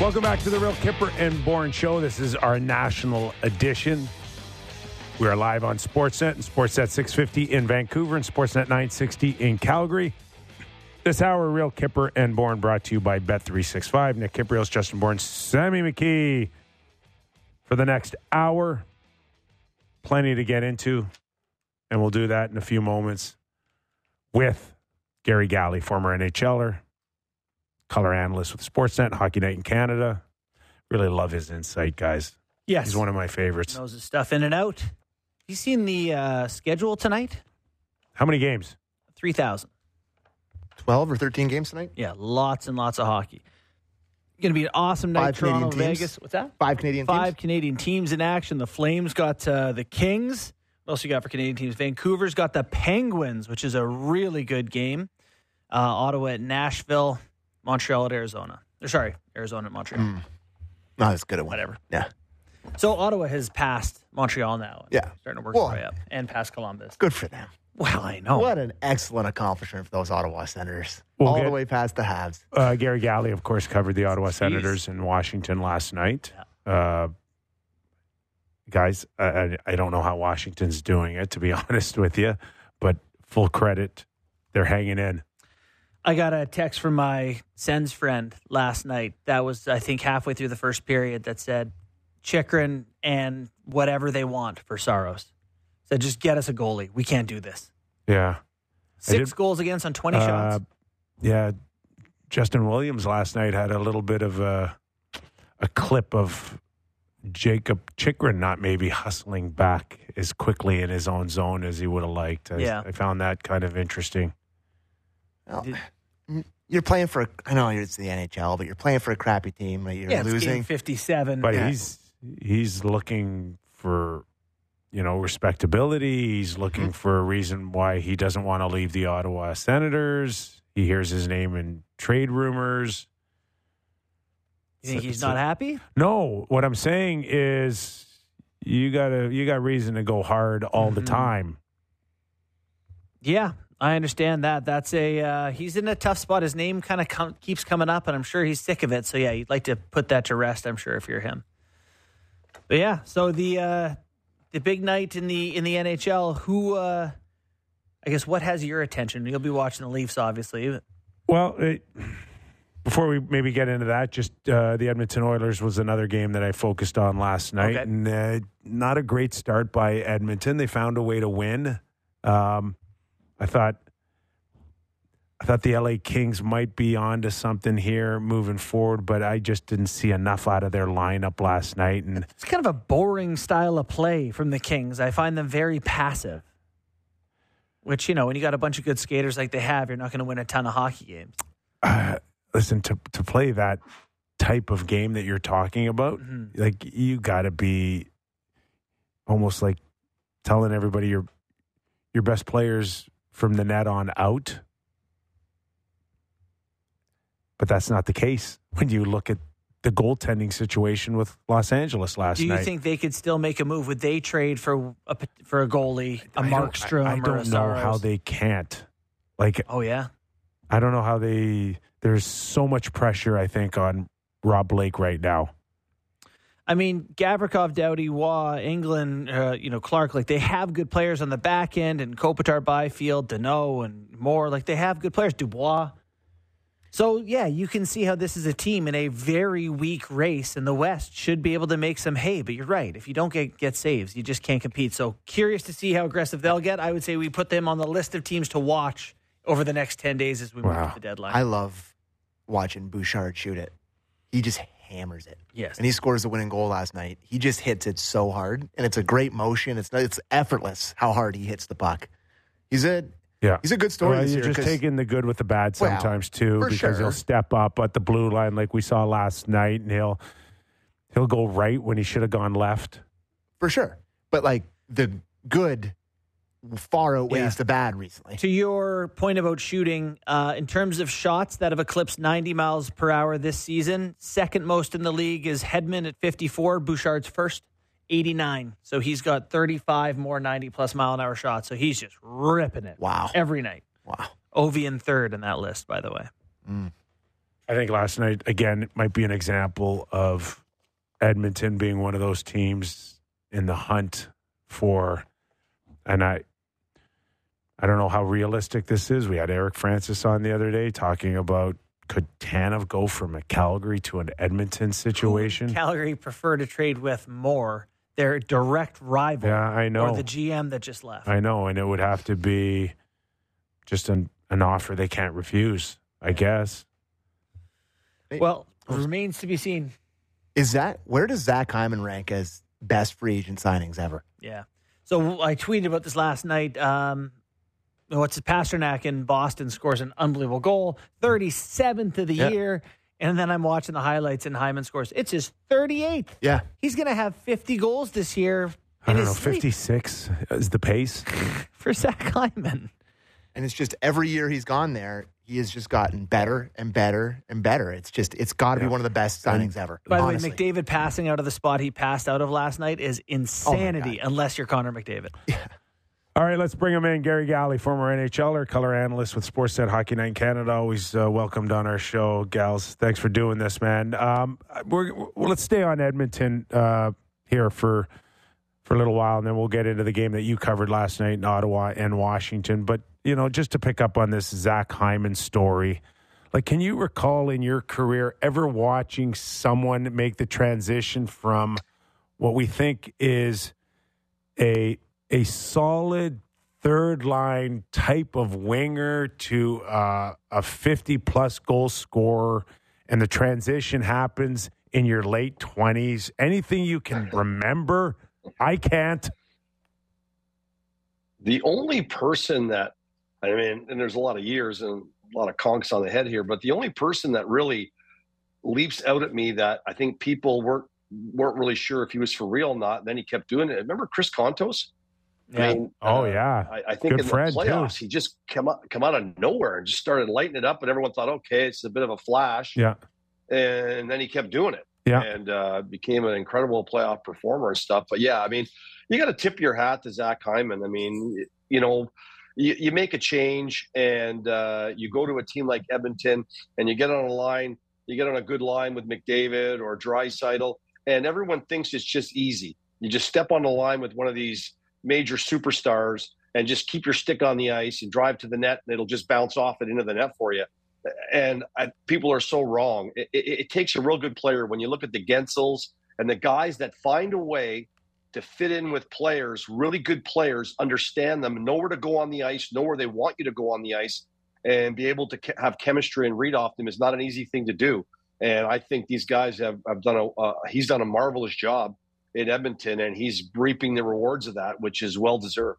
Welcome back to the Real Kipper and Bourne Show. This is our national edition. We are live on Sportsnet and Sportsnet 650 in Vancouver and Sportsnet 960 in Calgary. This hour, Real Kipper and Bourne brought to you by Bet365. Nick Kypreos, Justin Bourne, Sammy McKee. For the next hour, plenty to get into, and we'll do that in a few moments with Gary Galley, former NHLer, color analyst with Sportsnet, Hockey Night in Canada. Really love his insight, guys. Yes. He's one of my favorites. Knows his stuff in and out. You seen the schedule tonight? How many games? 3,000. 12 or 13 games tonight? Yeah, lots and lots of hockey. Going to be an awesome night. Toronto, Vegas. What's that? Five Canadian teams in action. The Flames got the Kings. What else you got for Canadian teams? Vancouver's got the Penguins, which is a really good game. Ottawa at Nashville. Montreal at Arizona. Arizona at Montreal. No, that's good at one. Whatever. Yeah. So Ottawa has passed Montreal now. Yeah. Starting to work their way up. And passed Columbus. Good for them. Well, I know. What an excellent accomplishment for those Ottawa Senators. All the way past the Habs. Gary Galley, of course, covered the Ottawa Senators in Washington last night. Yeah. Guys, I don't know how Washington's doing it, to be honest with you, but full credit, they're hanging in. I got a text from my Sens friend last night. That was, I think, halfway through the first period that said, Chychrun and whatever they want for Saros. Said, just get us a goalie. We can't do this. Yeah. 6 goals against on 20 shots. Yeah. Justin Williams last night had a little bit of a clip of Jakob Chychrun not maybe hustling back as quickly in his own zone as he would have liked. I found that kind of interesting. Well, you're playing for I know it's the NHL, but you're playing for a crappy team. You're losing. Game 57. But he's looking for... respectability. He's looking for a reason why he doesn't want to leave the Ottawa Senators. He hears his name in trade rumors. You think he's not happy? No. What I'm saying is you got reason to go hard all the time. Yeah, I understand that. That's he's in a tough spot. His name kind of keeps coming up, and I'm sure he's sick of it. So, yeah, you'd like to put that to rest, I'm sure, if you're him. But, yeah, so the big night in the NHL. Who, I guess, what has your attention? You'll be watching the Leafs, obviously. Well, before we maybe get into that, just the Edmonton Oilers was another game that I focused on last night, and not a great start by Edmonton. They found a way to win. I thought the LA Kings might be onto something here moving forward, but I just didn't see enough out of their lineup last night. And it's kind of a boring style of play from the Kings. I find them very passive, which, when you got a bunch of good skaters like they have, you're not going to win a ton of hockey games. Listen, to play that type of game that you're talking about, like you got to be almost like telling everybody your best players from the net on out. But that's not the case when you look at the goaltending situation with Los Angeles last night. Do you think they could still make a move? Would they trade for a goalie, a Markstrom? I don't know how they can't. I don't know how they. There's so much pressure, I think, on Rob Blake right now. I mean, Gavrikov, Doughty, Waugh, England, Clark, like they have good players on the back end, and Kopitar, Byfield, Deneau, and more. Like they have good players. Dubois. So, yeah, you can see how this is a team in a very weak race, and the West should be able to make some hay. But you're right. If you don't get saves, you just can't compete. So curious to see how aggressive they'll get. I would say we put them on the list of teams to watch over the next 10 days as we move to the deadline. I love watching Bouchard shoot it. He just hammers it. Yes. And he scores the winning goal last night. He just hits it so hard, and it's a great motion. It's effortless how hard he hits the puck. Yeah, he's a good story this year. You're just taking the good with the bad sometimes too, because he'll step up at the blue line like we saw last night, and he'll go right when he should have gone left. For sure, but the good far outweighs the bad recently. To your point about shooting, in terms of shots that have eclipsed 90 miles per hour this season, second most in the league is Hedman at 54. Bouchard's first. 89. So he's got 35 more 90-plus mile-an-hour shots. So he's just ripping it. Wow. Every night. Wow. Ovi in third in that list, by the way. I think last night, again, it might be an example of Edmonton being one of those teams in the hunt for, and I don't know how realistic this is. We had Eric Francis on the other day talking about, could Tanev go from a Calgary to an Edmonton situation? Calgary prefer to trade with more, their direct rival. Yeah, I know. Or the GM that just left. I know, and it would have to be just an offer they can't refuse, I guess. Well, remains to be seen. Where does Zach Hyman rank as best free agent signings ever? Yeah. So I tweeted about this last night. Pasternak in Boston scores an unbelievable goal, 37th of the year, and then I'm watching the highlights and Hyman scores. It's his 38th. Yeah. He's going to have 50 goals this year. I don't know, 56 is the pace for Zach Hyman. And it's just every year he's gone there, he has just gotten better and better and better. It's got to be one of the best signings ever. By the way, McDavid passing out of the spot he passed out of last night is insanity, unless you're Connor McDavid. Yeah. All right, let's bring him in. Gary Galley, former NHLer, color analyst with Sportsnet Hockey Night in Canada, always welcomed on our show. Gals, thanks for doing this, man. Let's stay on Edmonton here for a little while, and then we'll get into the game that you covered last night in Ottawa and Washington. But, you know, just to pick up on this Zach Hyman story, like, can you recall in your career ever watching someone make the transition from what we think is a solid third-line type of winger to a 50-plus goal scorer, and the transition happens in your late 20s? Anything you can remember? I can't. The only person that, I mean, and there's a lot of years and a lot of conks on the head here, but the only person that really leaps out at me that I think people weren't really sure if he was for real or not, and then he kept doing it. Remember Chris Kontos? Yeah. I mean, I think good in the playoffs, too. He just come out of nowhere and just started lighting it up, and everyone thought, okay, it's a bit of a flash. Yeah. And then he kept doing it. Yeah. And became an incredible playoff performer and stuff. But, yeah, I mean, you got to tip your hat to Zach Hyman. I mean, you know, you make a change and you go to a team like Edmonton and you get on a good line with McDavid or Draisaitl, and everyone thinks it's just easy. You just step on the line with one of these major superstars and just keep your stick on the ice and drive to the net, and it'll just bounce off it into the net for you. And people are so wrong. It takes a real good player. When you look at the Gensels and the guys that find a way to fit in with players, really good players, understand them, know where to go on the ice, know where they want you to go on the ice, and be able to have chemistry and read off them is not an easy thing to do. And I think these guys have done he's done a marvelous job in Edmonton, and he's reaping the rewards of that, which is well-deserved.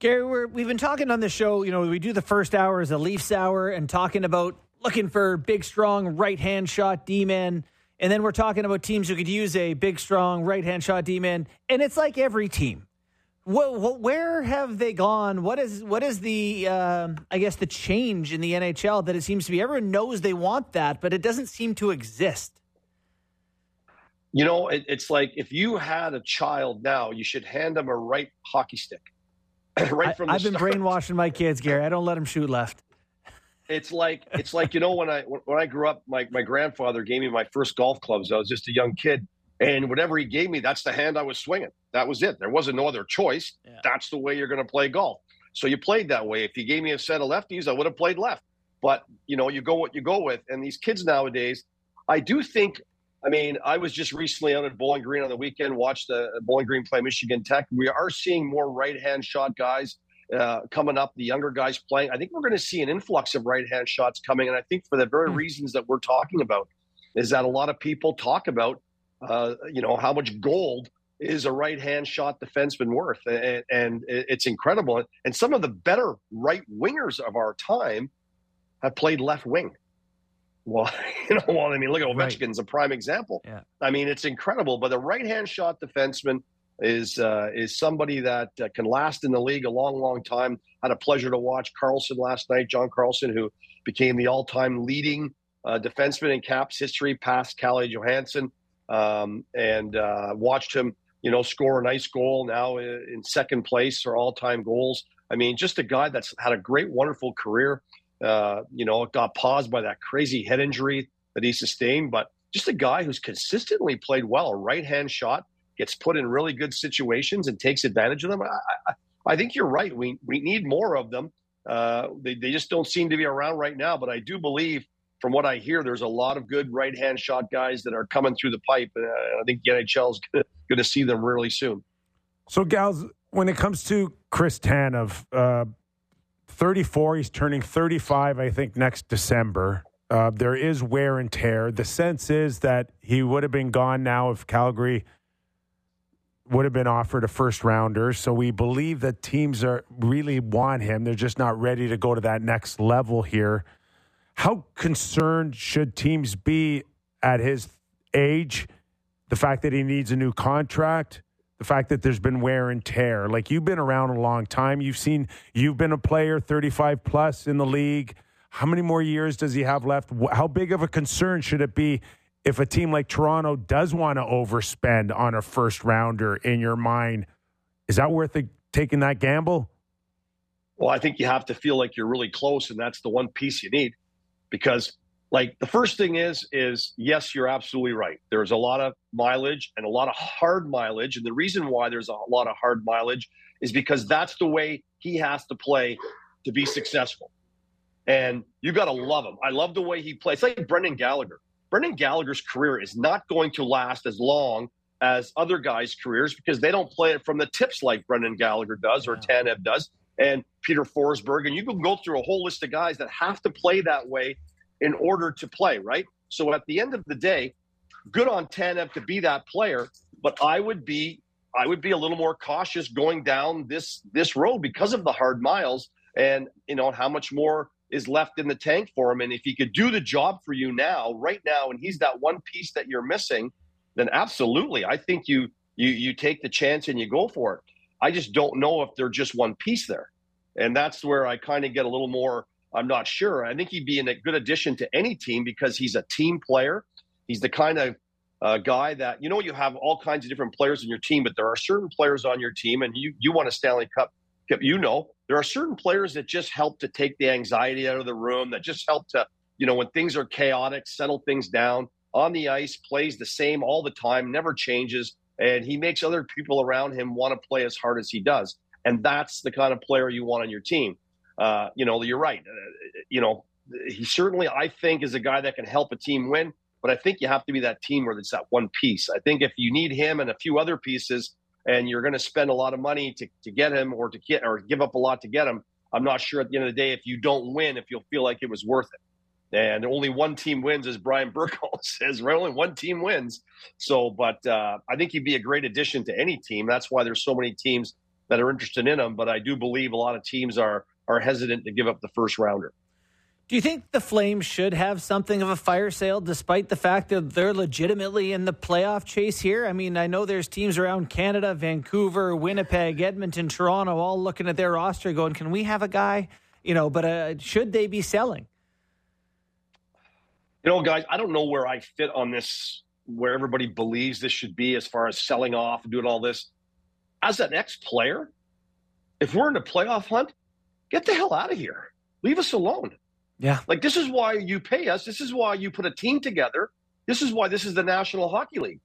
Gary, we've been talking on the show, you know, we do the first hour as a Leafs hour and talking about looking for big, strong, right-hand shot D-men. And then we're talking about teams who could use a big, strong, right-hand shot D-man. And it's like every team. Where have they gone? What is the, I guess, the change in the NHL that it seems to be? Everyone knows they want that, but it doesn't seem to exist. You know, it's like if you had a child now, you should hand them a right hockey stick. I've been brainwashing my kids, Gary. I don't let them shoot left. It's like you know, when I grew up, my grandfather gave me my first golf clubs. I was just a young kid, and whatever he gave me, that's the hand I was swinging. That was it. There wasn't no other choice. Yeah. That's the way you're going to play golf. So you played that way. If he gave me a set of lefties, I would have played left. But you know, you go what you go with. And these kids nowadays, I do think. I mean, I was just recently out at Bowling Green on the weekend, watched Bowling Green play Michigan Tech. We are seeing more right-hand shot guys coming up, the younger guys playing. I think we're going to see an influx of right-hand shots coming, and I think for the very reasons that we're talking about is that a lot of people talk about, you know, how much gold is a right-hand shot defenseman worth, and it's incredible. And some of the better right wingers of our time have played left wing. Well, you know, I mean, look at Ovechkin's a prime example. Yeah. I mean, it's incredible. But the right-hand shot defenseman is somebody that can last in the league a long, long time. Had a pleasure to watch Karlsson last night, John Karlsson, who became the all-time leading defenseman in Caps history, past Kalle Johansson, and watched him, you know, score a nice goal, now in second place for all-time goals. I mean, just a guy that's had a great, wonderful career. It got paused by that crazy head injury that he sustained, but just a guy who's consistently played well, a right-hand shot, gets put in really good situations and takes advantage of them. I think you're right. We need more of them. They just don't seem to be around right now, but I do believe from what I hear, there's a lot of good right-hand shot guys that are coming through the pipe, and I think the NHL is going to see them really soon. So, Gals, when it comes to Chris Tanev, 34, he's turning 35, I think, next December. There is wear and tear. The sense is that he would have been gone now if Calgary would have been offered a first-rounder. So we believe that teams are really want him. They're just not ready to go to that next level here. How concerned should teams be at his age, the fact that he needs a new contract, the fact that there's been wear and tear? Like, you've been around a long time. You've been a player 35-plus in the league. How many more years does he have left? How big of a concern should it be if a team like Toronto does want to overspend on a first-rounder in your mind? Is that worth it, taking that gamble? Well, I think you have to feel like you're really close, and that's the one piece you need. Because, like, the first thing is yes, you're absolutely right. There's a lot of mileage and a lot of hard mileage. And the reason why there's a lot of hard mileage is because that's the way he has to play to be successful. And you got to love him. I love the way he plays. It's like Brendan Gallagher. Brendan Gallagher's career is not going to last as long as other guys' careers because they don't play it from the tips like Brendan Gallagher does or Tanev does. And Peter Forsberg, and you can go through a whole list of guys that have to play that way in order to play, right? So at the end of the day, good on Tanev to be that player, but I would be a little more cautious going down this road because of the hard miles and, how much more is left in the tank for him. And if he could do the job for you right now, and he's that one piece that you're missing, then absolutely, I think you take the chance and you go for it. I just don't know if they're just one piece there. And that's where I kind of get a little more, I'm not sure. I think he'd be a good addition to any team because he's a team player. He's the kind of guy that, you have all kinds of different players in your team, but there are certain players on your team, and you won a Stanley Cup, there are certain players that just help to take the anxiety out of the room, that just help to, when things are chaotic, settle things down. On the ice, plays the same all the time, never changes. And he makes other people around him want to play as hard as he does. And that's the kind of player you want on your team. You're right. He certainly, I think, is a guy that can help a team win. But I think you have to be that team where it's that one piece. I think if you need him and a few other pieces and you're going to spend a lot of money to get him or or give up a lot to get him, I'm not sure at the end of the day if you don't win, if you'll feel like it was worth it. And only one team wins, as Brian Burkholz says, right? Only one team wins. So, but I think he'd be a great addition to any team. That's why there's so many teams that are interested in him. But I do believe a lot of teams are hesitant to give up the first rounder. Do you think the Flames should have something of a fire sale despite the fact that they're legitimately in the playoff chase here? I mean, I know there's teams around Canada, Vancouver, Winnipeg, Edmonton, Toronto, all looking at their roster going, can we have a guy? But should they be selling? Guys, I don't know where I fit on this, where everybody believes this should be as far as selling off and doing all this. As an ex-player, if we're in a playoff hunt, get the hell out of here. Leave us alone. Yeah. Like, this is why you pay us. This is why you put a team together. This is why this is the National Hockey League.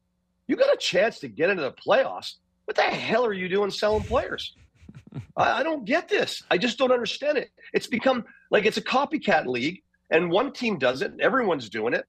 You got a chance to get into the playoffs. What the hell are you doing selling players? I don't get this. I just don't understand it. It's become like it's a copycat league. And one team does it, and everyone's doing it.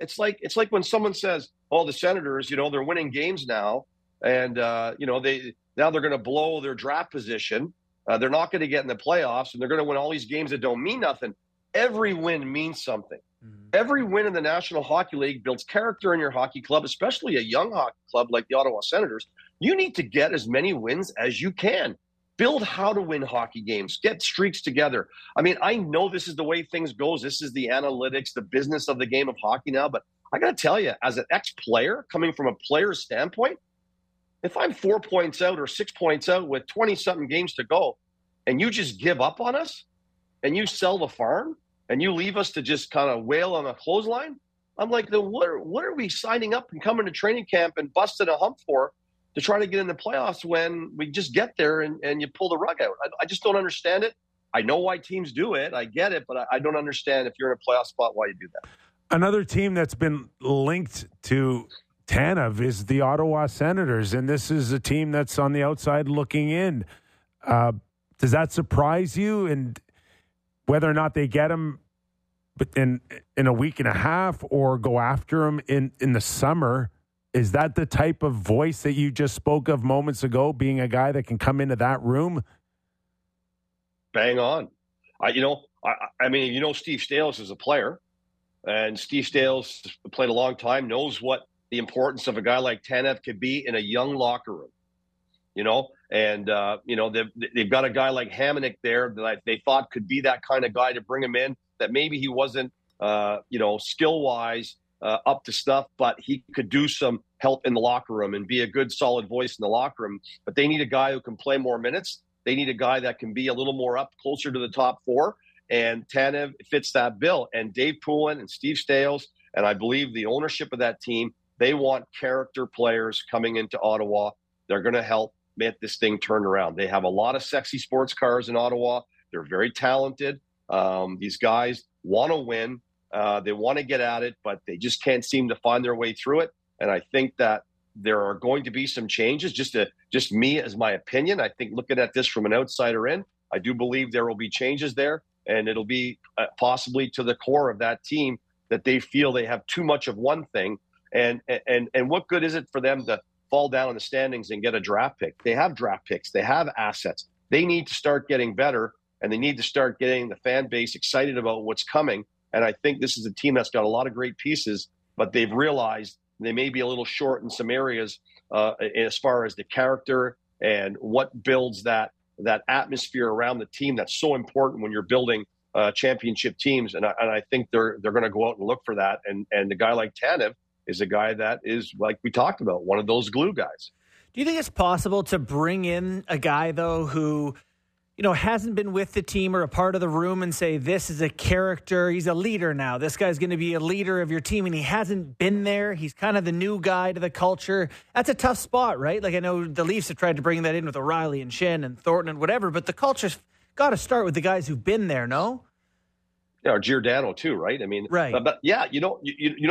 It's like when someone says, "Oh, the Senators, they're winning games now, and they're going to blow their draft position. They're not going to get in the playoffs, and they're going to win all these games that don't mean nothing." Every win means something. Mm-hmm. Every win in the National Hockey League builds character in your hockey club, especially a young hockey club like the Ottawa Senators. You need to get as many wins as you can. Build how to win hockey games. Get streaks together. I mean, I know this is the way things goes. This is the analytics, the business of the game of hockey now. But I got to tell you, as an ex-player, coming from a player's standpoint, if I'm 4 points out or 6 points out with 20-something games to go, and you just give up on us, and you sell the farm, and you leave us to just kind of wail on a clothesline, I'm like, then what are we signing up and coming to training camp and busting a hump for? To try to get in the playoffs when we just get there and you pull the rug out. I just don't understand it. I know why teams do it. I get it, but I don't understand if you're in a playoff spot why you do that. Another team that's been linked to Tanev is the Ottawa Senators, and this is a team that's on the outside looking in. Does that surprise you? And whether or not they get him in a week and a half or go after him in the summer, is that the type of voice that you just spoke of moments ago, being a guy that can come into that room? Bang on. I mean, Steve Staios is a player, and Steve Staios played a long time, knows what the importance of a guy like Tanev could be in a young locker room, they've got a guy like Hamonic there that they thought could be that kind of guy to bring him in, that maybe he wasn't, skill-wise up to stuff, but he could do some help in the locker room and be a good, solid voice in the locker room. But they need a guy who can play more minutes. They need a guy that can be a little more up, closer to the top four, and Tanev fits that bill. And Dave Poulin and Steve Staios, and I believe the ownership of that team, they want character players coming into Ottawa. They're going to help make this thing turn around. They have a lot of sexy sports cars in Ottawa. They're very talented. These guys want to win. They want to get at it, but they just can't seem to find their way through it. And I think that there are going to be some changes. Just me as my opinion. I think looking at this from an outsider in, I do believe there will be changes there, and it'll be possibly to the core of that team that they feel they have too much of one thing. And what good is it for them to fall down in the standings and get a draft pick? They have draft picks. They have assets. They need to start getting better, and they need to start getting the fan base excited about what's coming. And I think this is a team that's got a lot of great pieces, but they've realized they may be a little short in some areas as far as the character and what builds that atmosphere around the team that's so important when you're building championship teams. And I think they're going to go out and look for that. And a guy like Tanev is a guy that is, like we talked about, one of those glue guys. Do you think it's possible to bring in a guy, though, who hasn't been with the team or a part of the room and say, this is a character, he's a leader now, this guy's going to be a leader of your team, and he hasn't been there, he's kind of the new guy to the culture? That's a tough spot, right? Like, I know the Leafs have tried to bring that in with O'Reilly and Shin and Thornton and whatever, but the culture's got to start with the guys who've been there, no? Yeah, or Giordano too, right? I mean, right. But yeah, you know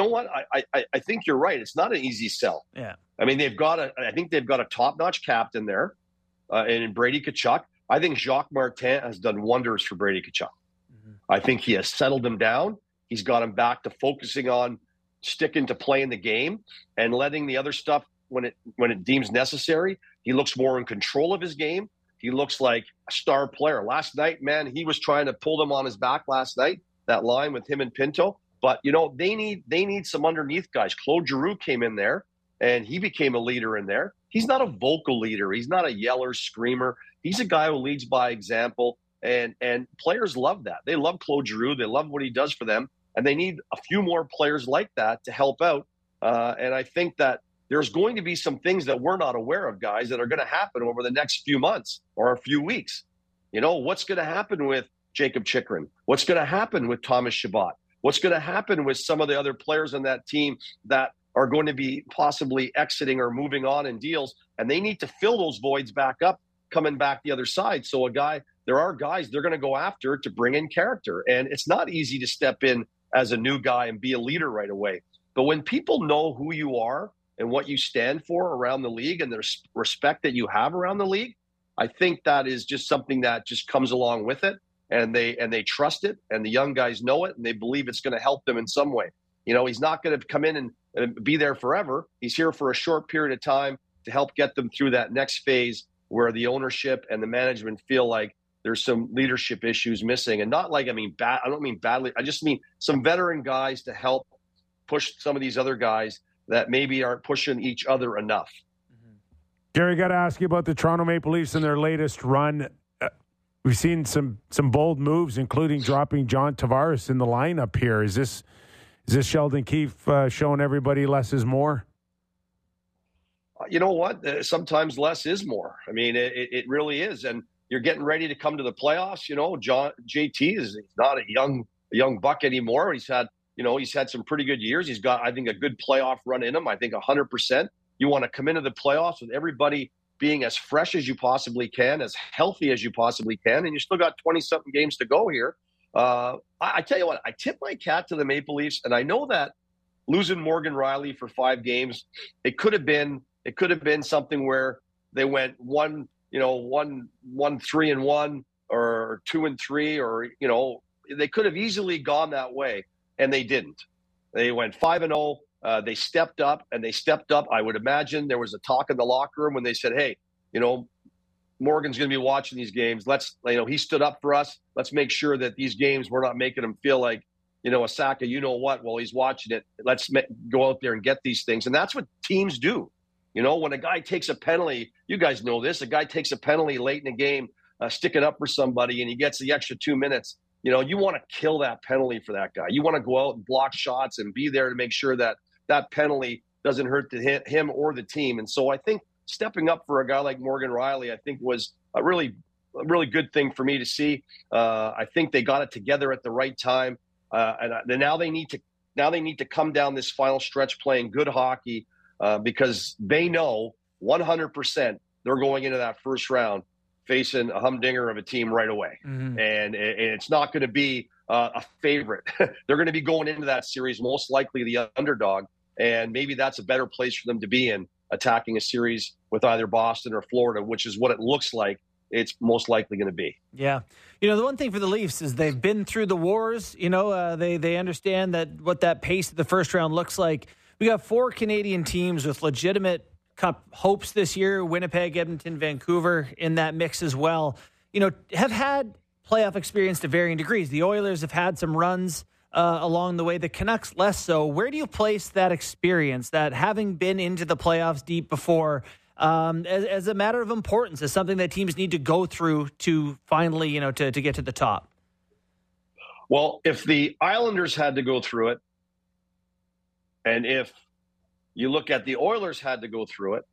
what? I think you're right. It's not an easy sell. Yeah. I mean, I think they've got a top-notch captain there, and Brady Kachuk. I think Jacques Martin has done wonders for Brady Kachuk. Mm-hmm. I think he has settled him down. He's got him back to focusing on sticking to playing the game and letting the other stuff when it deems necessary. He looks more in control of his game. He looks like a star player. Last night, man, he was trying to pull them on his back last night, that line with him and Pinto. But, they need some underneath guys. Claude Giroux came in there, and he became a leader in there. He's not a vocal leader. He's not a yeller, screamer. He's a guy who leads by example, and players love that. They love Claude Giroux. They love what he does for them, and they need a few more players like that to help out. And I think that there's going to be some things that we're not aware of, guys, that are going to happen over the next few months or a few weeks. What's going to happen with Jakob Chychrun? What's going to happen with Thomas Chabot? What's going to happen with some of the other players on that team that are going to be possibly exiting or moving on in deals? And they need to fill those voids back up coming back the other side. So there are guys they're going to go after to bring in character. And it's not easy to step in as a new guy and be a leader right away. But when people know who you are, and what you stand for around the league and the respect that you have around the league, I think that is just something that just comes along with it, and they trust it, and the young guys know it, and they believe it's going to help them in some way. He's not going to come in and be there forever. He's here for a short period of time to help get them through that next phase where the ownership and the management feel like there's some leadership issues missing. And I don't mean badly. I just mean some veteran guys to help push some of these other guys that maybe aren't pushing each other enough. Mm-hmm. Gary, got to ask you about the Toronto Maple Leafs and their latest run. We've seen some bold moves, including dropping John Tavares in the lineup here. Is this Sheldon Keefe showing everybody less is more? You know what? Sometimes less is more. I mean, it really is. And you're getting ready to come to the playoffs. JT is not a young buck anymore. He's had some pretty good years. He's got, I think, a good playoff run in him. I think 100%. You want to come into the playoffs with everybody being as fresh as you possibly can, as healthy as you possibly can, and you still got 20-something games to go here. I tell you what, I tip my cat to the Maple Leafs, and I know that losing Morgan Rielly for 5 games, it could have been something where they went 1-3-1 or 2-3, or they could have easily gone that way, and they didn't. They went 5-0. They stepped up, and they stepped up. I would imagine there was a talk in the locker room when they said, hey, Morgan's going to be watching these games. Let's, he stood up for us. Let's make sure that these games, we're not making him feel like, a sack of what, while he's watching it. Let's go out there and get these things. And that's what teams do. When a guy takes a penalty, you guys know this, a guy takes a penalty late in a game, sticking up for somebody, and he gets the extra 2 minutes. You want to kill that penalty for that guy. You want to go out and block shots and be there to make sure that that penalty doesn't hurt him or the team. And so I think stepping up for a guy like Morgan Rielly, I think was a really good thing for me to see. I think they got it together at the right time. And now they need to come down this final stretch playing good hockey, because they know 100% they're going into that first round facing a humdinger of a team right away. Mm-hmm. And it's not going to be a favorite. They're going to be going into that series most likely the underdog, and maybe that's a better place for them to be in, attacking a series with either Boston or Florida, which is what it looks like it's most likely going to be. Yeah. The one thing for the Leafs is they've been through the wars. They understand that what that pace of the first round looks like. We got 4 Canadian teams with legitimate Cup hopes this year, Winnipeg, Edmonton, Vancouver in that mix as well, have had playoff experience to varying degrees. The Oilers have had some runs along the way, the Canucks less so. Where do you place that experience, that having been into the playoffs deep before, as a matter of importance, as something that teams need to go through to finally, to get to the top? Well, if the Islanders had to go through it, and if you look at the Oilers had to go through it,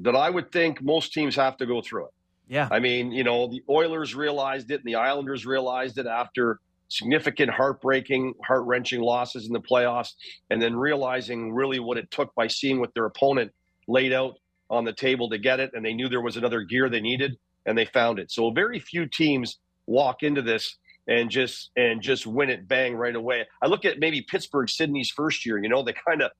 that I would think most teams have to go through it. Yeah. I mean, the Oilers realized it and the Islanders realized it after significant heart-wrenching losses in the playoffs, and then realizing really what it took by seeing what their opponent laid out on the table to get it, and they knew there was another gear they needed, and they found it. So very few teams walk into this and just win it bang right away. I look at maybe Pittsburgh, Sydney's first year, they kind of,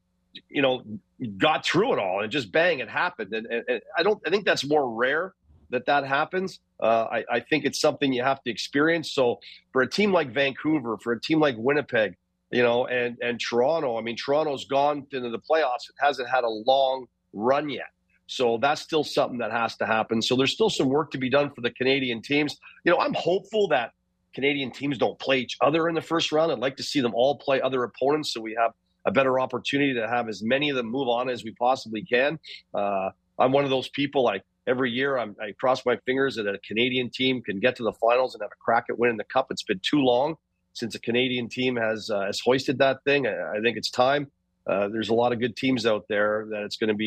got through it all and just bang, it happened. And I think that's more rare that happens. I think it's something you have to experience. So for a team like Vancouver, for a team like Winnipeg, and Toronto, I mean, Toronto's gone into the playoffs. It hasn't had a long run yet. So that's still something that has to happen. So there's still some work to be done for the Canadian teams. I'm hopeful that Canadian teams don't play each other in the first round. I'd like to see them all play other opponents, so we have a better opportunity to have as many of them move on as we possibly can. I'm one of those people, every year I cross my fingers that a Canadian team can get to the finals and have a crack at winning the Cup. It's been too long since a Canadian team has hoisted that thing. I think it's time. There's a lot of good teams out there that it's not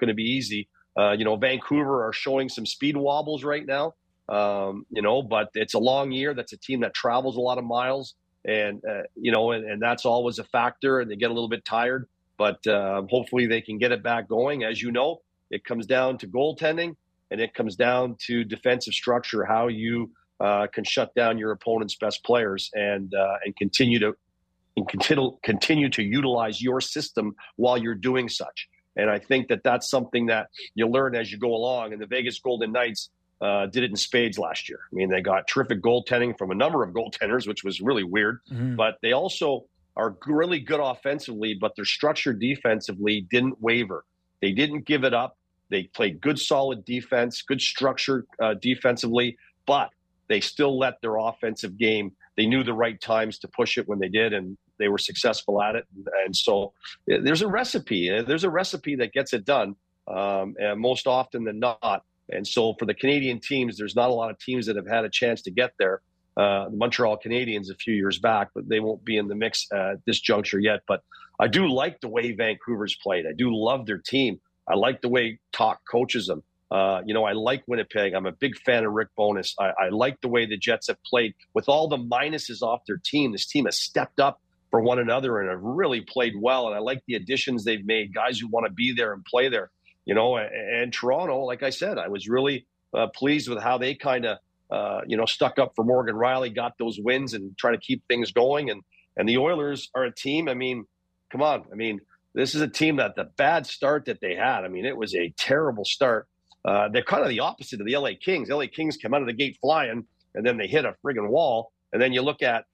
going to be easy. Vancouver are showing some speed wobbles right now, but it's a long year. That's a team that travels a lot of miles. And that's always a factor, and they get a little bit tired, but hopefully they can get it back going. As it comes down to goaltending, and it comes down to defensive structure, how you can shut down your opponent's best players and continue to utilize your system while you're doing such. And I think that that's something that you learn as you go along. And the Vegas Golden Knights did it in spades last year. I mean, they got terrific goaltending from a number of goaltenders, which was really weird. Mm-hmm. But they also are really good offensively, but their structure defensively didn't waver. They didn't give it up. They played good, solid defense, good structure defensively, but they still let their offensive game. They knew the right times to push it when they did, and they were successful at it. And so there's a recipe. There's a recipe that gets it done, and most often than not. And so for the Canadian teams, there's not a lot of teams that have had a chance to get there. The Montreal Canadiens a few years back, but they won't be in the mix at this juncture yet. But I do like the way Vancouver's played. I do love their team. I like the way Talk coaches them. I like Winnipeg. I'm a big fan of Rick Bowness. I like the way the Jets have played. With all the minuses off their team, this team has stepped up for one another and have really played well. And I like the additions they've made, guys who want to be there and play there. you know. And Toronto, like I said, I was really pleased with how they kind of, stuck up for Morgan Riley, got those wins and try to keep things going. And the Oilers are a team. I mean, come on. I mean, this is a team that the bad start that they had, I mean, it was a terrible start. They're kind of the opposite of the LA Kings. LA Kings come out of the gate flying, and then they hit a friggin' wall. And then you look at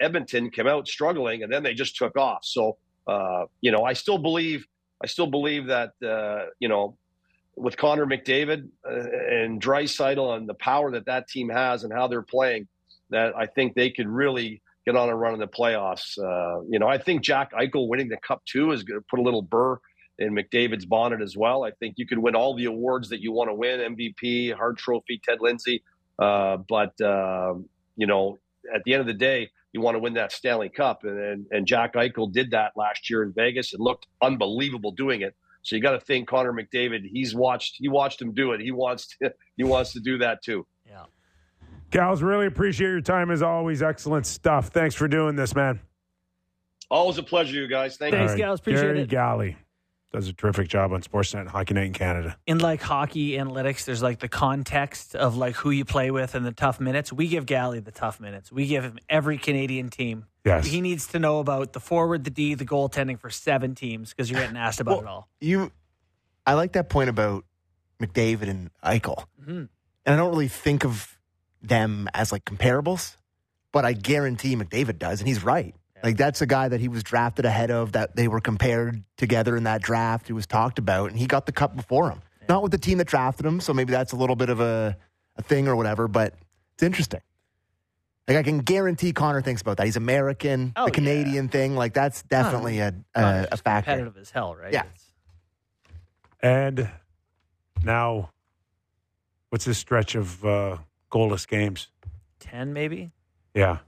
Edmonton came out struggling, and then they just took off. So, I still believe that, with Connor McDavid and Draisaitl and the power that that team has and how they're playing, that I think they could really get on a run in the playoffs. I think Jack Eichel winning the Cup too is going to put a little burr in McDavid's bonnet as well. I think you could win all the awards that you want to win, MVP, Hart Trophy, Ted Lindsay. But at the end of the day, you want to win that Stanley Cup. And Jack Eichel did that last year in Vegas and looked unbelievable doing it. So you got to think Connor McDavid, he watched him do it. He wants to do that too. Yeah. Gals, really appreciate your time as always. Excellent stuff. Thanks for doing this, man. Always a pleasure, you guys. Thanks, Gals. Appreciate Gary it. Galley does a terrific job on Sportsnet and Hockey Night in Canada. In hockey analytics, there's the context of who you play with and the tough minutes. We give Galley the tough minutes. We give him every Canadian team. Yes. He needs to know about the forward, the D, the goaltending for 7 teams because you're getting asked about it all. I like that point about McDavid and Eichel. Mm-hmm. And I don't really think of them as comparables, but I guarantee McDavid does, and he's right. That's a guy that he was drafted ahead of, that they were compared together in that draft. He was talked about, and he got the Cup before him. Yeah. Not with the team that drafted him, so maybe that's a little bit of a thing or whatever, but it's interesting. I can guarantee Connor thinks about that. He's American, the Canadian thing. That's definitely a factor. Competitive as hell, right? Yeah. And now, what's this stretch of goalless games? 10, maybe? Yeah.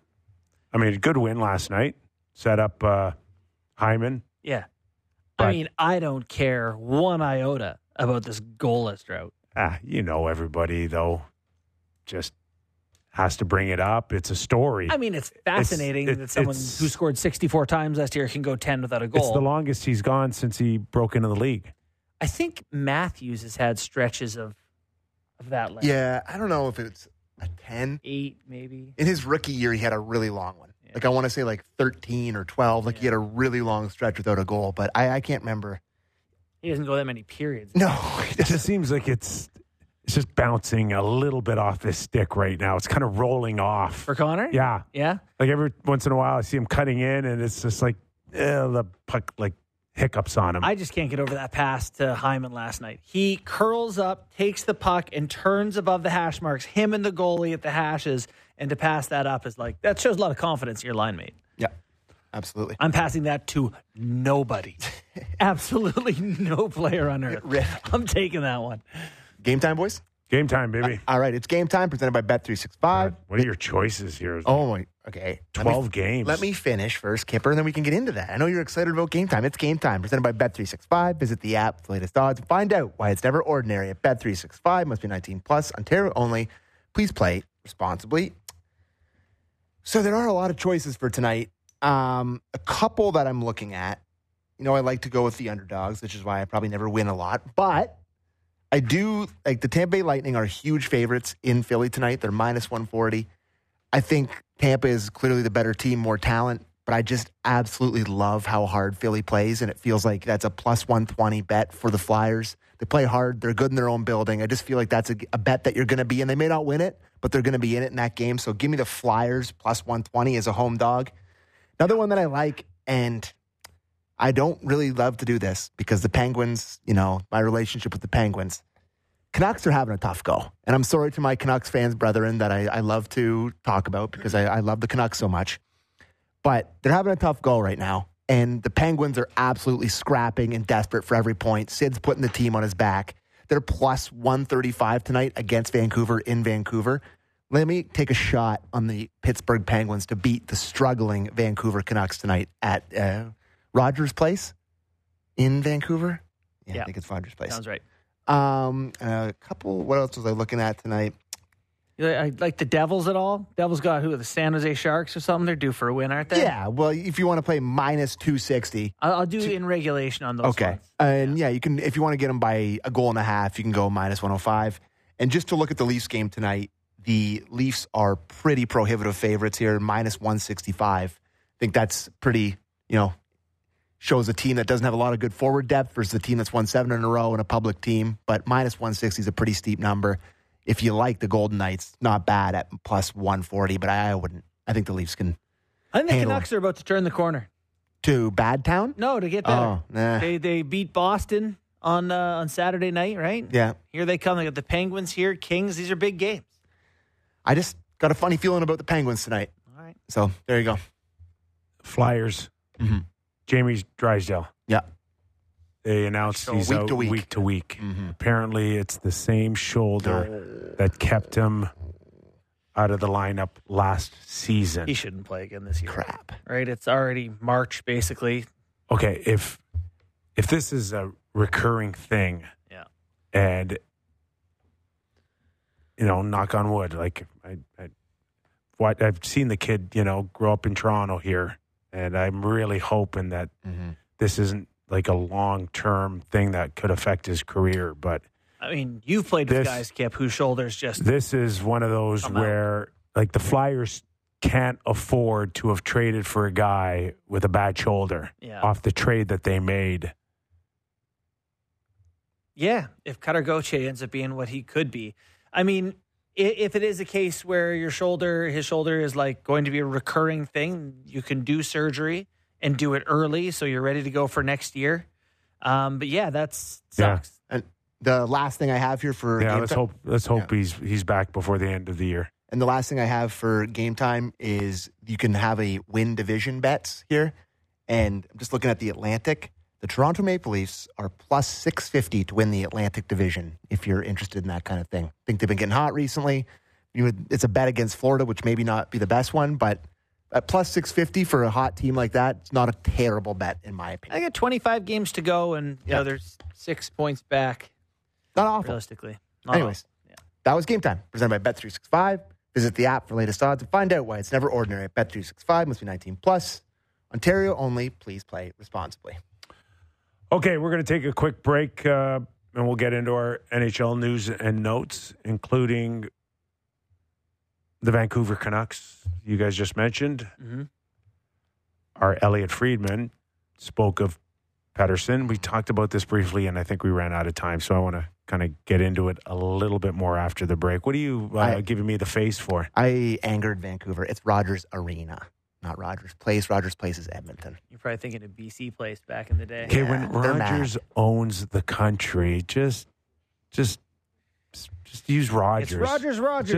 I mean, a good win last night. Set up Hyman. Yeah. I don't care one iota about this goalless drought. Everybody, though, just has to bring it up. It's a story. It's fascinating that someone who scored 64 times last year can go 10 without a goal. It's the longest he's gone since he broke into the league. I think Matthews has had stretches of that length. Yeah, I don't know if it's a 10. 8, maybe. In his rookie year, he had a really long one. Yeah. I want to say 13 or 12. He had a really long stretch without a goal, but I can't remember. He doesn't go that many periods. No. It just seems like it's just bouncing a little bit off his stick right now. It's kind of rolling off. For Connor? Yeah. Yeah? Every once in a while, I see him cutting in, and it's just the puck, hiccups on him. I just can't get over that pass to Hyman last night. He curls up, takes the puck, and turns above the hash marks. Him and the goalie at the hashes, and to pass that up is that shows a lot of confidence in your line mate. Yeah, absolutely. I'm passing that to nobody. Absolutely no player on earth. I'm taking that one. Game time, boys? Game time, baby. All right, it's game time presented by Bet365. What are your choices here? Okay. 12 games. Let me finish first, Kipper, and then we can get into that. I know you're excited about game time. It's game time presented by Bet365. Visit the app for the latest odds and find out why it's never ordinary at Bet365. Must be 19 plus, Ontario only. Please play responsibly. So there are a lot of choices for tonight. A couple that I'm looking at. I like to go with the underdogs, which is why I probably never win a lot, but I do the Tampa Bay Lightning are huge favorites in Philly tonight. They're minus 140. I think Tampa is clearly the better team, more talent, but I just absolutely love how hard Philly plays, and it feels like that's a plus 120 bet for the Flyers. They play hard. They're good in their own building. I just feel like that's a bet that you're going to be in. They may not win it, but they're going to be in it in that game. So give me the Flyers plus 120 as a home dog. Another one that I like, and I don't really love to do this because the Penguins, my relationship with the Penguins, Canucks are having a tough go. And I'm sorry to my Canucks fans, brethren, that I love to talk about because I love the Canucks so much. But they're having a tough go right now. And the Penguins are absolutely scrapping and desperate for every point. Sid's putting the team on his back. They're plus 135 tonight against Vancouver in Vancouver. Let me take a shot on the Pittsburgh Penguins to beat the struggling Vancouver Canucks tonight at Rogers Place in Vancouver? Yeah, I think it's Rogers Place. Sounds right. What else was I looking at tonight? Like the Devils at all? Devils got who? The San Jose Sharks or something? They're due for a win, aren't they? Yeah. Well, if you want to play minus 260. I'll do in regulation on those ones. And yeah, you can, if you want to get them by a goal and a half, you can go minus 105. And just to look at the Leafs game tonight, the Leafs are pretty prohibitive favorites here, minus 165. I think that's pretty, you know, shows a team that doesn't have a lot of good forward depth versus a team that's won 7 in a row and a public team. But minus 160 is a pretty steep number. If you like the Golden Knights, not bad at plus 140, but I wouldn't. I think the Leafs can. I think the Canucks are about to turn the corner. To bad town? No, to get better. Oh, nah. They beat Boston on Saturday night, right? Yeah. Here they come. They got the Penguins here, Kings. These are big games. I just got a funny feeling about the Penguins tonight. All right. So there you go. Flyers. Mm-hmm. Jamie Drysdale. Yeah. They announced he's out week to week. Mm-hmm. Apparently, it's the same shoulder that kept him out of the lineup last season. He shouldn't play again this year. Crap. Right? It's already March, basically. Okay, if this is a recurring thing, yeah, and, you know, knock on wood, like I've seen the kid, you know, grow up in Toronto here, and I'm really hoping that this isn't like a long-term thing that could affect his career. But I mean, you've played with guys, Kip, whose shoulders just... This is one of those where, like, the Flyers can't afford to have traded for a guy with a bad shoulder off the trade that they made. Yeah, if Cutter Gauthier ends up being what he could be. I mean, if it is a case where his shoulder is, like, going to be a recurring thing, you can do surgery and do it early so you're ready to go for next year. But yeah, that sucks. Yeah. And the last thing I have here for game time. Let's hope he's back before the end of the year. And the last thing I have for game time is you can have a win division bets here. And I'm just looking at the Atlantic. The Toronto Maple Leafs are plus 650 to win the Atlantic Division if you're interested in that kind of thing. I think they've been getting hot recently. It's a bet against Florida, which maybe not be the best one, but at plus 650 for a hot team like that, it's not a terrible bet, in my opinion. I got 25 games to go, and you know, there's 6 points back. Not awful. Realistically. Anyways, that was Game Time, presented by Bet365. Visit the app for latest odds and find out why it's never ordinary at Bet365. Must be 19 plus. Ontario only. Please play responsibly. Okay, we're going to take a quick break, and we'll get into our NHL news and notes, including the Vancouver Canucks, you guys just mentioned. Mm-hmm. Our Elliot Friedman spoke of Pettersson. We talked about this briefly, and I think we ran out of time, so I want to kind of get into it a little bit more after the break. What are you giving me the face for? I angered Vancouver. It's Rogers Arena, not Rogers Place. Rogers Place is Edmonton. You're probably thinking of BC Place back in the day. Okay, when Rogers owns the country, just use Rogers. It's Rogers. It's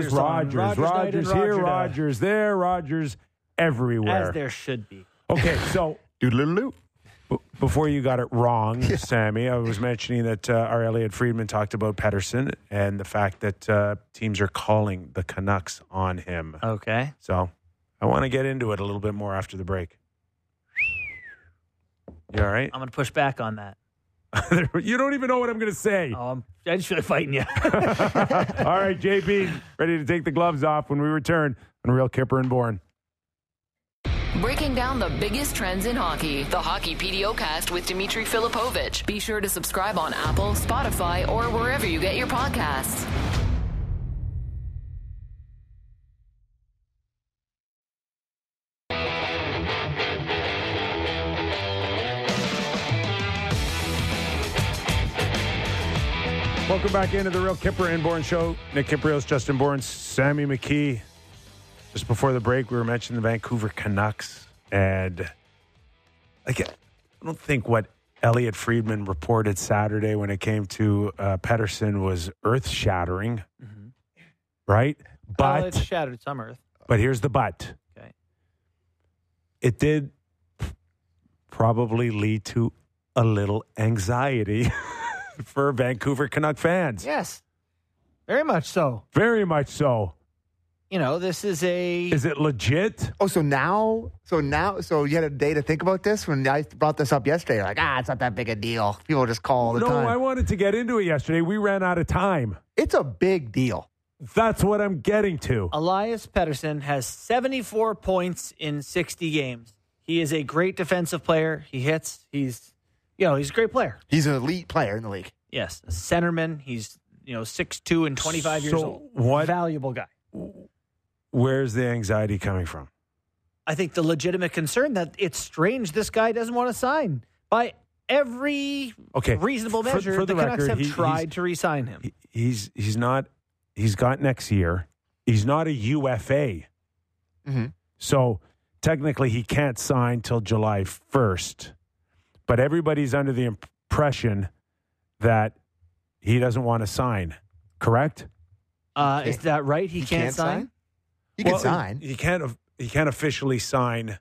just Rogers here, Rogers there, Rogers everywhere. As there should be. Okay, so before you got it wrong, Sammy, I was mentioning that our Elliot Friedman talked about Pettersson and the fact that teams are calling the Canucks on him. Okay. So I want to get into it a little bit more after the break. You all right? I'm going to push back on that. You don't even know what I'm going to say. I just feel like fighting you. All right, JP, ready to take the gloves off when we return on Real Kipper and Bourne. Breaking down the biggest trends in hockey, the Hockey PDOcast with Dmitry Filipovich. Be sure to subscribe on Apple, Spotify, or wherever you get your podcasts. Welcome back into the Real Kipper and Bourne Show. Nick Kypreos, Justin Bourne, Sammy McKee. Just before the break, we were mentioning the Vancouver Canucks. And I don't think what Elliot Friedman reported Saturday when it came to Pettersson was earth-shattering. Mm-hmm. Right? But it shattered some earth. But here's the but. Okay. It did probably lead to a little anxiety for Vancouver Canuck fans. Yes. Very much so. Very much so. You know, this is a... Is it legit? Oh, so you had a day to think about this when I brought this up yesterday. Like, it's not that big a deal. People just call all the time. No, I wanted to get into it yesterday. We ran out of time. It's a big deal. That's what I'm getting to. Elias Pettersson has 74 points in 60 games. He is a great defensive player. He hits. He's a great player. He's an elite player in the league. Yes, a centerman. He's 6'2" and 25 years old. What valuable guy? Where's the anxiety coming from? I think the legitimate concern that it's strange this guy doesn't want to sign by every reasonable measure. For the Canucks have tried to re-sign him. He's not. He's got next year. He's not a UFA. Mm-hmm. So technically he can't sign till July 1st. But everybody's under the impression that he doesn't want to sign. Correct? Is that right? He can't sign? He can sign. He can't officially sign,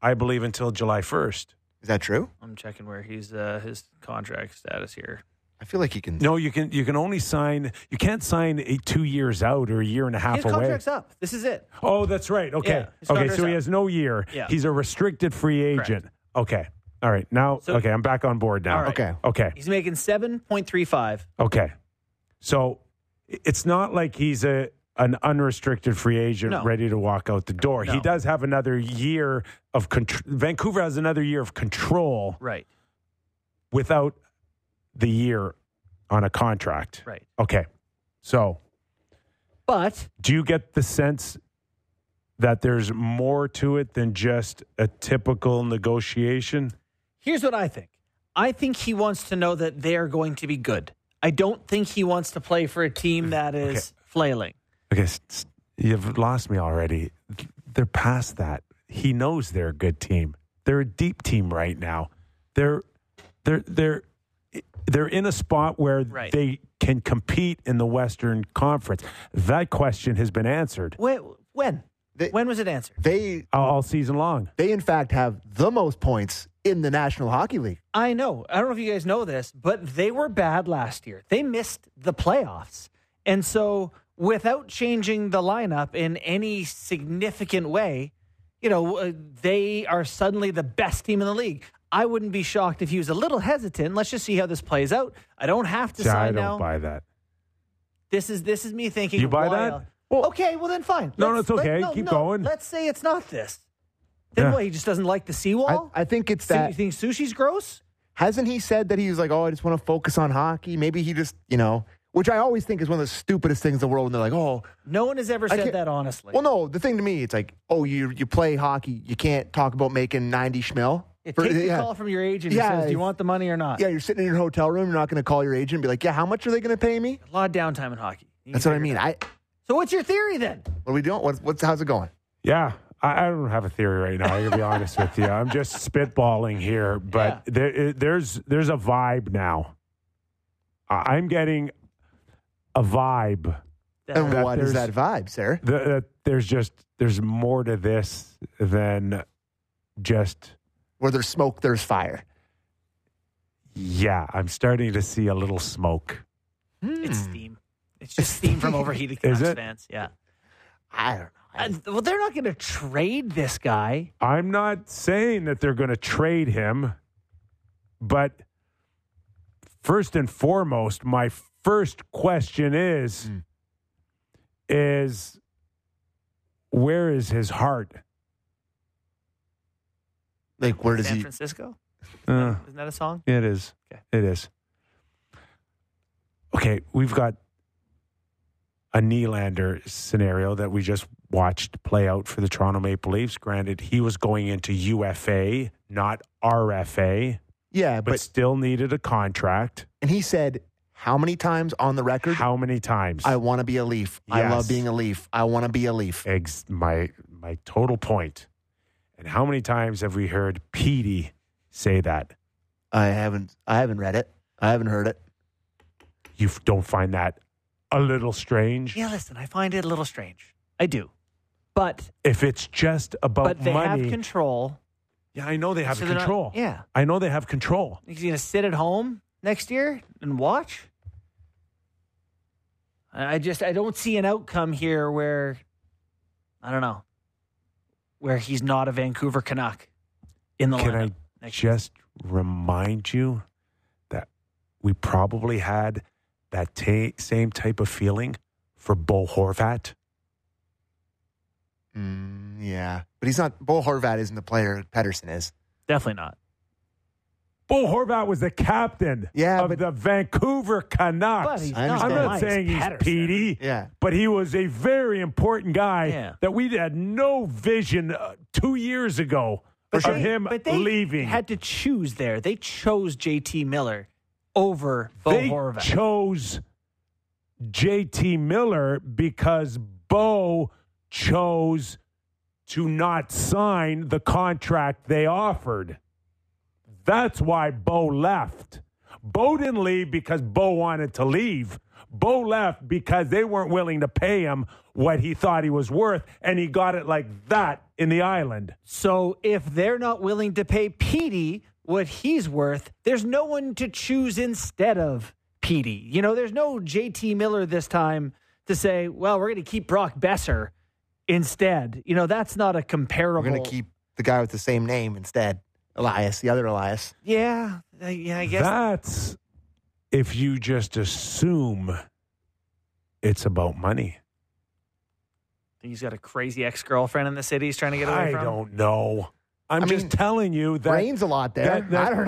I believe, until July 1st. Is that true? I'm checking where he's his contract status here. I feel like he can. No, you can only sign. You can't sign 2 years out or a year and a half away. His contract's up. This is it. Oh, that's right. Okay. Yeah, so he has no year. Yeah. He's a restricted free agent. Correct. Okay. All right. Now, I'm back on board now. Right. Okay. He's making 7.35. Okay. So it's not like he's an unrestricted free agent ready to walk out the door. No. He does have another year of control. Vancouver has another year of control. Right. Without the year on a contract. Right. Okay. So. But. Do you get the sense that there's more to it than just a typical negotiation? Here's what I think. I think he wants to know that they're going to be good. I don't think he wants to play for a team that is flailing. Okay. You've lost me already. They're past that. He knows they're a good team. They're a deep team right now. They're in a spot where they can compete in the Western Conference. That question has been answered. When was it answered? All season long. They, in fact, have the most points in the National Hockey League. I know. I don't know if you guys know this, but they were bad last year. They missed the playoffs. And so without changing the lineup in any significant way, they are suddenly the best team in the league. I wouldn't be shocked if he was a little hesitant. Let's just see how this plays out. I don't have to sign now. I don't buy that. This is me thinking. You buy that? Well, then fine. No, it's okay. Keep going. Let's say it's not this. Then what? He just doesn't like the seawall? I think it's that. You think sushi's gross? Hasn't he said that he was like, I just want to focus on hockey? Maybe he just, which I always think is one of the stupidest things in the world. And they're like, no one has ever said that honestly. Well, no, the thing to me, it's like, you play hockey. You can't talk about making 90 schmil. Take the call from your agent who says, do you want the money or not? Yeah, you're sitting in your hotel room. You're not going to call your agent and be like, how much are they going to pay me? A lot of downtime in hockey. That's what I mean. So what's your theory then? What are we doing? How's it going? Yeah, I don't have a theory right now. I'm going to be honest with you. I'm just spitballing here. But there's a vibe now. I'm getting a vibe. And what is that vibe, sir? There's more to this than just... Where there's smoke, there's fire. Yeah, I'm starting to see a little smoke. It's steam. It's just steam from overheated Canucks fans. Yeah. I don't know. They're not going to trade this guy. I'm not saying that they're going to trade him. But first and foremost, my first question is where is his heart? Like, where does San Francisco? Isn't that a song? It is. Okay. It is. Okay, we've got a Nylander scenario that we just watched play out for the Toronto Maple Leafs. Granted, he was going into UFA, not RFA. Yeah, but still needed a contract. And he said, how many times on the record? How many times? I want to be a Leaf. Yes. I love being a Leaf. I want to be a Leaf. My total point. And how many times have we heard Petey say that? I haven't read it. I haven't heard it. You don't find that a little strange? Yeah, listen, I find it a little strange. I do. But if it's just about money. But they have control. Yeah, I know they have control. I know they have control. He's going to sit at home next year and watch? I don't see an outcome here where, I don't know. Where he's not a Vancouver Canuck in the lineup. Can I just remind you that we probably had that same type of feeling for Bo Horvat? Yeah, but he's not. Bo Horvat isn't the player Pettersson is. Definitely not. Bo Horvat was the captain of the Vancouver Canucks. But I'm not saying he's Petey, but he was a very important guy that we had no vision 2 years ago of him leaving. They had to choose there. They chose JT Miller over Bo Horvat. They chose JT Miller because Bo chose to not sign the contract they offered. That's why Bo left. Bo didn't leave because Bo wanted to leave. Bo left because they weren't willing to pay him what he thought he was worth, and he got it like that in the island. So if they're not willing to pay Petey what he's worth, there's no one to choose instead of Petey. You know, there's no JT Miller this time to say, well, we're going to keep Brock Besser instead. You know, that's not a comparable. We're going to keep the guy with the same name instead. Elias, the other Elias. Yeah, I guess. That's if you just assume it's about money. And he's got a crazy ex-girlfriend in the city he's trying to get away from? I don't know. I'm just telling you that... Rain's a lot there. I don't know.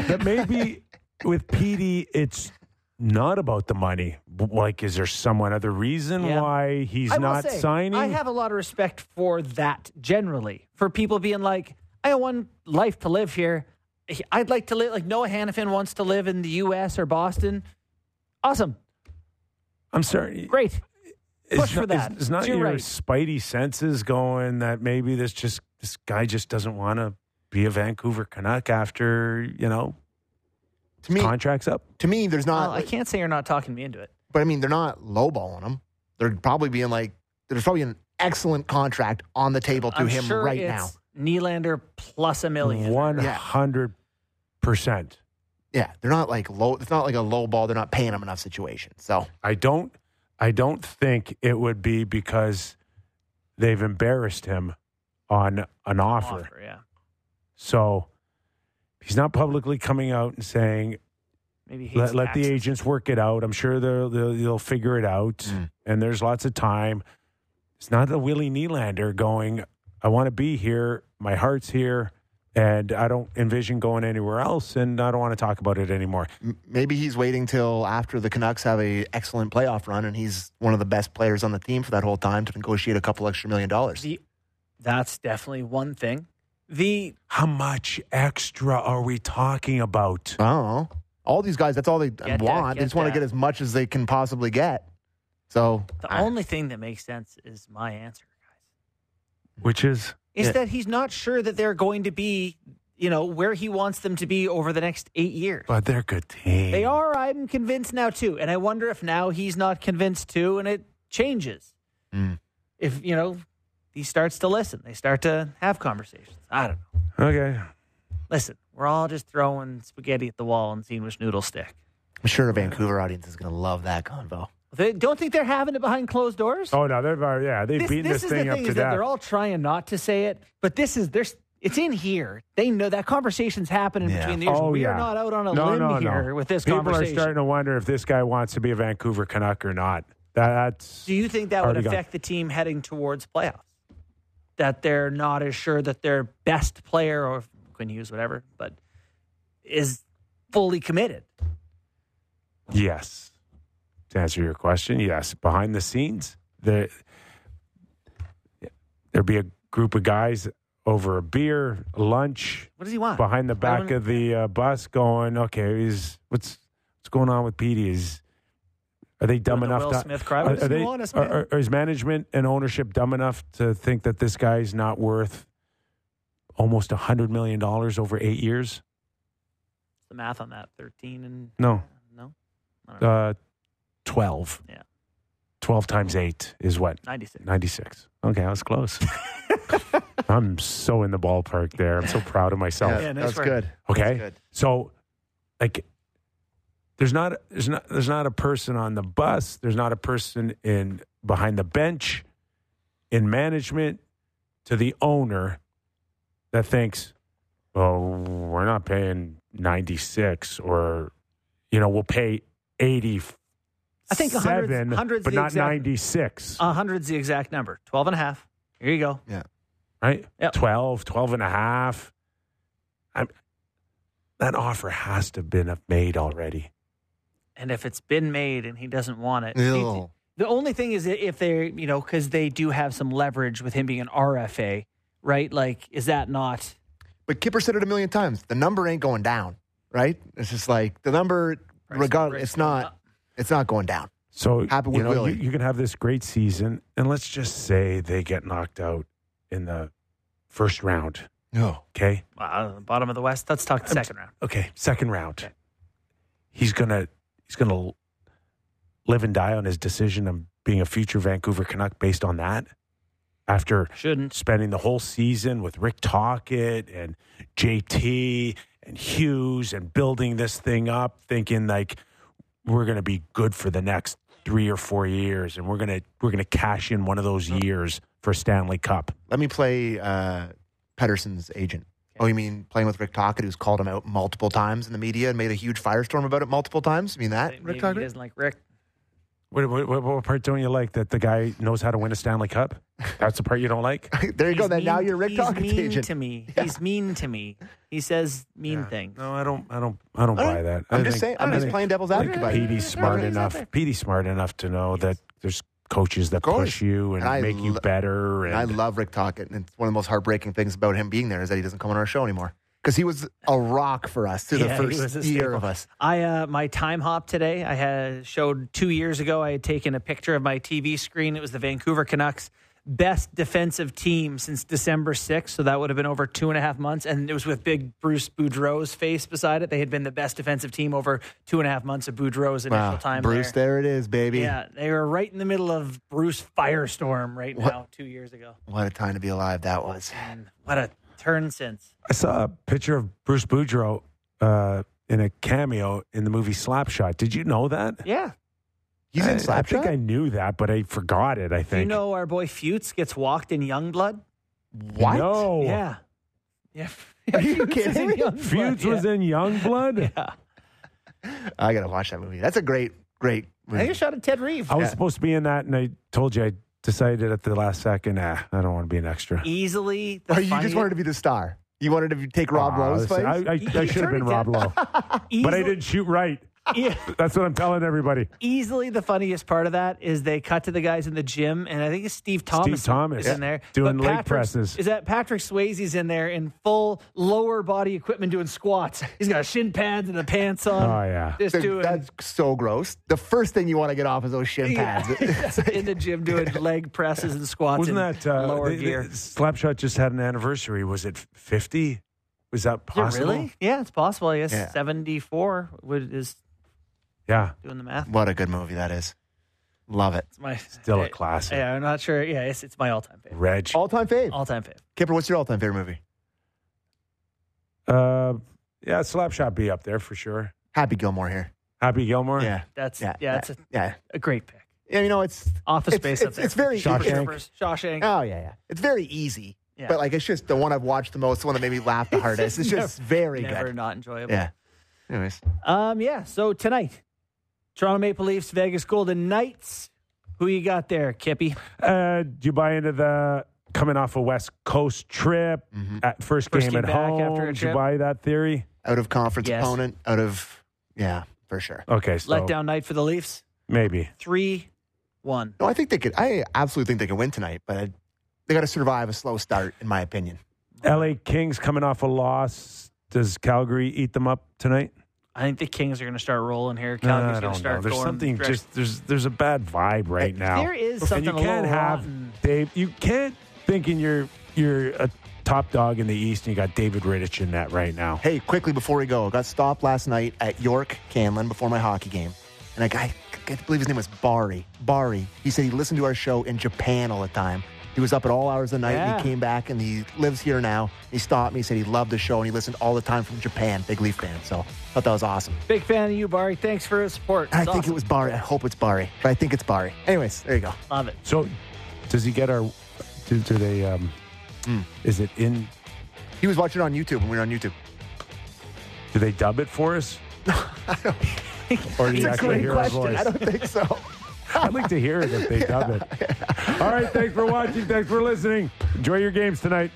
That maybe with Petey, it's not about the money. Like, is there someone other reason why he's not signing? I have a lot of respect for that generally. For people being like, I have one life to live here. I'd like to live, like Noah Hannafin wants to live in the U.S. or Boston. Awesome. I'm sorry. Great. Push for that. It's not your spidey senses going that maybe this guy just doesn't want to be a Vancouver Canuck after, you know, his contract's up? To me, there's not. Well, like, I can't say you're not talking me into it. But, I mean, they're not lowballing him. They're probably being like, there's probably an excellent contract on the table to him right now. Nylander plus $1 million. 100%. Yeah, they're not like low. It's not like a low ball. They're not paying him enough situation. So I don't think it would be because they've embarrassed him on an offer. Yeah. So he's not publicly coming out and saying. Maybe he let the agents work it out. I'm sure they'll figure it out. And there's lots of time. It's not a Willie Nylander going. I want to be here. My heart's here. And I don't envision going anywhere else. And I don't want to talk about it anymore. Maybe he's waiting till after the Canucks have an excellent playoff run. And he's one of the best players on the team for that whole time to negotiate a couple extra $1 million. That's definitely one thing. How much extra are we talking about? I don't know. All these guys, that's all they want. They just want to get as much as they can possibly get. So the only thing that makes sense is my answer. Which is that he's not sure that they're going to be, you know, where he wants them to be over the next 8 years. But they're a good team. They are. I'm convinced now, too. And I wonder if now he's not convinced, too, and it changes. If, you know, he starts to listen. They start to have conversations. I don't know. Okay. Listen, we're all just throwing spaghetti at the wall and seeing which noodles stick. I'm sure a Vancouver audience is going to love that convo. They don't think they're having it behind closed doors? Oh, no. They've beaten this thing up to death. They're all trying not to say it, but it's in here. They know that conversation's happening between the ears. Oh, we are not out on a limb here with this conversation. People are starting to wonder if this guy wants to be a Vancouver Canuck or not. Do you think that would affect the team heading towards playoffs? That they're not as sure that their best player, or Quinn Hughes, whatever, but is fully committed? Yes. To answer your question, yes. Behind the scenes, there'd be a group of guys over a beer, lunch. What does he want? Behind the back of the bus going, okay, what's going on with Petey? Are they dumb enough? Will Smith cry? Are his management and ownership dumb enough to think that this guy's not worth almost $100 million over 8 years? The math on that, 13 and... No? I don't know. 12. Yeah. 12 times 8 is what? 96. 96. Okay, I was close. I'm so in the ballpark there. I'm so proud of myself. Yeah, that's good. Okay. That's good. So, like, there's not a person on the bus. There's not a person behind the bench, in management, to the owner, that thinks, oh, we're not paying 96, or, you know, we'll pay 84. I think 100's but not 96. 100's the exact number. 12 and a half. Here you go. Yeah. Right? Yep. 12 and a half. That offer has to have been made already. And if it's been made and he doesn't want it. The only thing is if they're, because they do have some leverage with him being an RFA, right? Like, is that not? But Kipper said it a million times. The number ain't going down, right? It's just like the number, regardless, it's not going down. So you can have this great season, and let's just say they get knocked out in the first round. No. Okay? Bottom of the West. Let's talk second round. Okay, second round. Okay. He's gonna live and die on his decision of being a future Vancouver Canuck based on that. After spending the whole season with Rick Tocchet and JT and Hughes and building this thing up, thinking like we're gonna be good for the next 3 or 4 years, and we're gonna cash in one of those years for Stanley Cup. Let me play Pettersson's agent. Oh, you mean playing with Rick Tocchet, who's called him out multiple times in the media and made a huge firestorm about it multiple times? You mean that, Rick Tocchet? He doesn't like Rick. What part don't you like? That the guy knows how to win a Stanley Cup? That's the part you don't like? There you go. Then now you're Rick Tocchet's agent. He's mean to me. Yeah. He's mean to me. He says mean things. No, I don't buy that. I'm just saying. I'm just playing devil's advocate. Petey's smart enough. Petey's smart enough to know that there's coaches that push you and make you better. And I love Rick Tocchet. And it's one of the most heartbreaking things about him being there is that he doesn't come on our show anymore. Because he was a rock for us through the first year of us. My time hop today, I had showed 2 years ago, I had taken a picture of my TV screen. It was the Vancouver Canucks best defensive team since December 6th. So that would have been over 2.5 months. And it was with big Bruce Boudreau's face beside it. They had been the best defensive team over 2.5 months of Boudreau's initial time. Bruce, there it is, baby. Yeah, they were right in the middle of Bruce firestorm now 2 years ago. What a time to be alive that was. Man, what a turn since. I saw a picture of Bruce Boudreau in a cameo in the movie Slapshot. Did you know that? Yeah. He's in Slapshot? I think I knew that, but I forgot it, I think. You know our boy Fuchs gets walked in Youngblood? What? No. Yeah. Yeah. Are you kidding me? Fuchs was in Youngblood? Yeah. I got to watch that movie. That's a great movie. I think I shot at Ted Reeve. I was supposed to be in that, and I told you I decided at the last second, I don't want to be an extra. Easily. You just wanted to be the star. You wanted to take Rob Lowe's place? I should have been Rob Lowe. But I didn't shoot right. Yeah. That's what I'm telling everybody. Easily the funniest part of that is they cut to the guys in the gym, and I think it's Steve Thomas is in there. Doing leg presses. Is that Patrick Swayze's in there in full lower body equipment doing squats. He's got shin pads and the pants on. Oh, yeah. That's so gross. The first thing you want to get off is those shin pads. Exactly. In the gym doing leg presses and squats in lower gear. Slapshot just had an anniversary. Was it 50? Was that possible? Really? Yeah, it's possible. I guess 74 is... Yeah. Doing the math. What a good movie that is. Love it. It's still a classic. Yeah, I'm not sure. Yeah, it's my all-time favorite. Reg. All-time fave. All-time fave. Kipper, what's your all-time favorite movie? Slapshot be up there for sure. Happy Gilmore here. Happy Gilmore? Yeah. That's a great pick. Yeah, it's... Office Space up there. It's very... Shawshank. Oh, yeah. It's very easy. Yeah. But, it's just the one I've watched the most, the one that made me laugh the hardest. It's just very good. Never not enjoyable. Yeah. Anyways. So tonight... Toronto Maple Leafs, Vegas Golden Knights. Who you got there, Kippy? Do you buy into the coming off a West Coast trip, at first game at home? After a trip? Do you buy that theory? Out of conference opponent, for sure. Okay, so. Letdown night for the Leafs? Maybe. 3-1. No, I think they could. I absolutely think they could win tonight, but they got to survive a slow start, in my opinion. LA Kings coming off a loss. Does Calgary eat them up tonight? I think the Kings are going to start rolling here. Calgary's going to start going. There's something just there's a bad vibe right now. There is something. And you can't have rotten. Dave. You can't thinking you're a top dog in the East, and you got David Rittich in that right now. Hey, quickly before we go, I got stopped last night at York Canlan before my hockey game, and a guy, I believe his name was Barry. He said he listened to our show in Japan all the time. He was up at all hours of the night, and he came back, and he lives here now. He stopped me, he said he loved the show, and he listened all the time from Japan. Big Leaf fan, so I thought that was awesome. Big fan of you, Barry. Thanks for his support. It's awesome. I think it was Barry. I hope it's Barry, but I think it's Barry. Anyways, there you go. Love it. So, does he get our... Do they... Is it in... He was watching it on YouTube when we were on YouTube. Do they dub it for us? I don't... Or do you actually hear his voice? I don't think so. I'd like to hear it if they dub it. All right, thanks for watching. Thanks for listening. Enjoy your games tonight.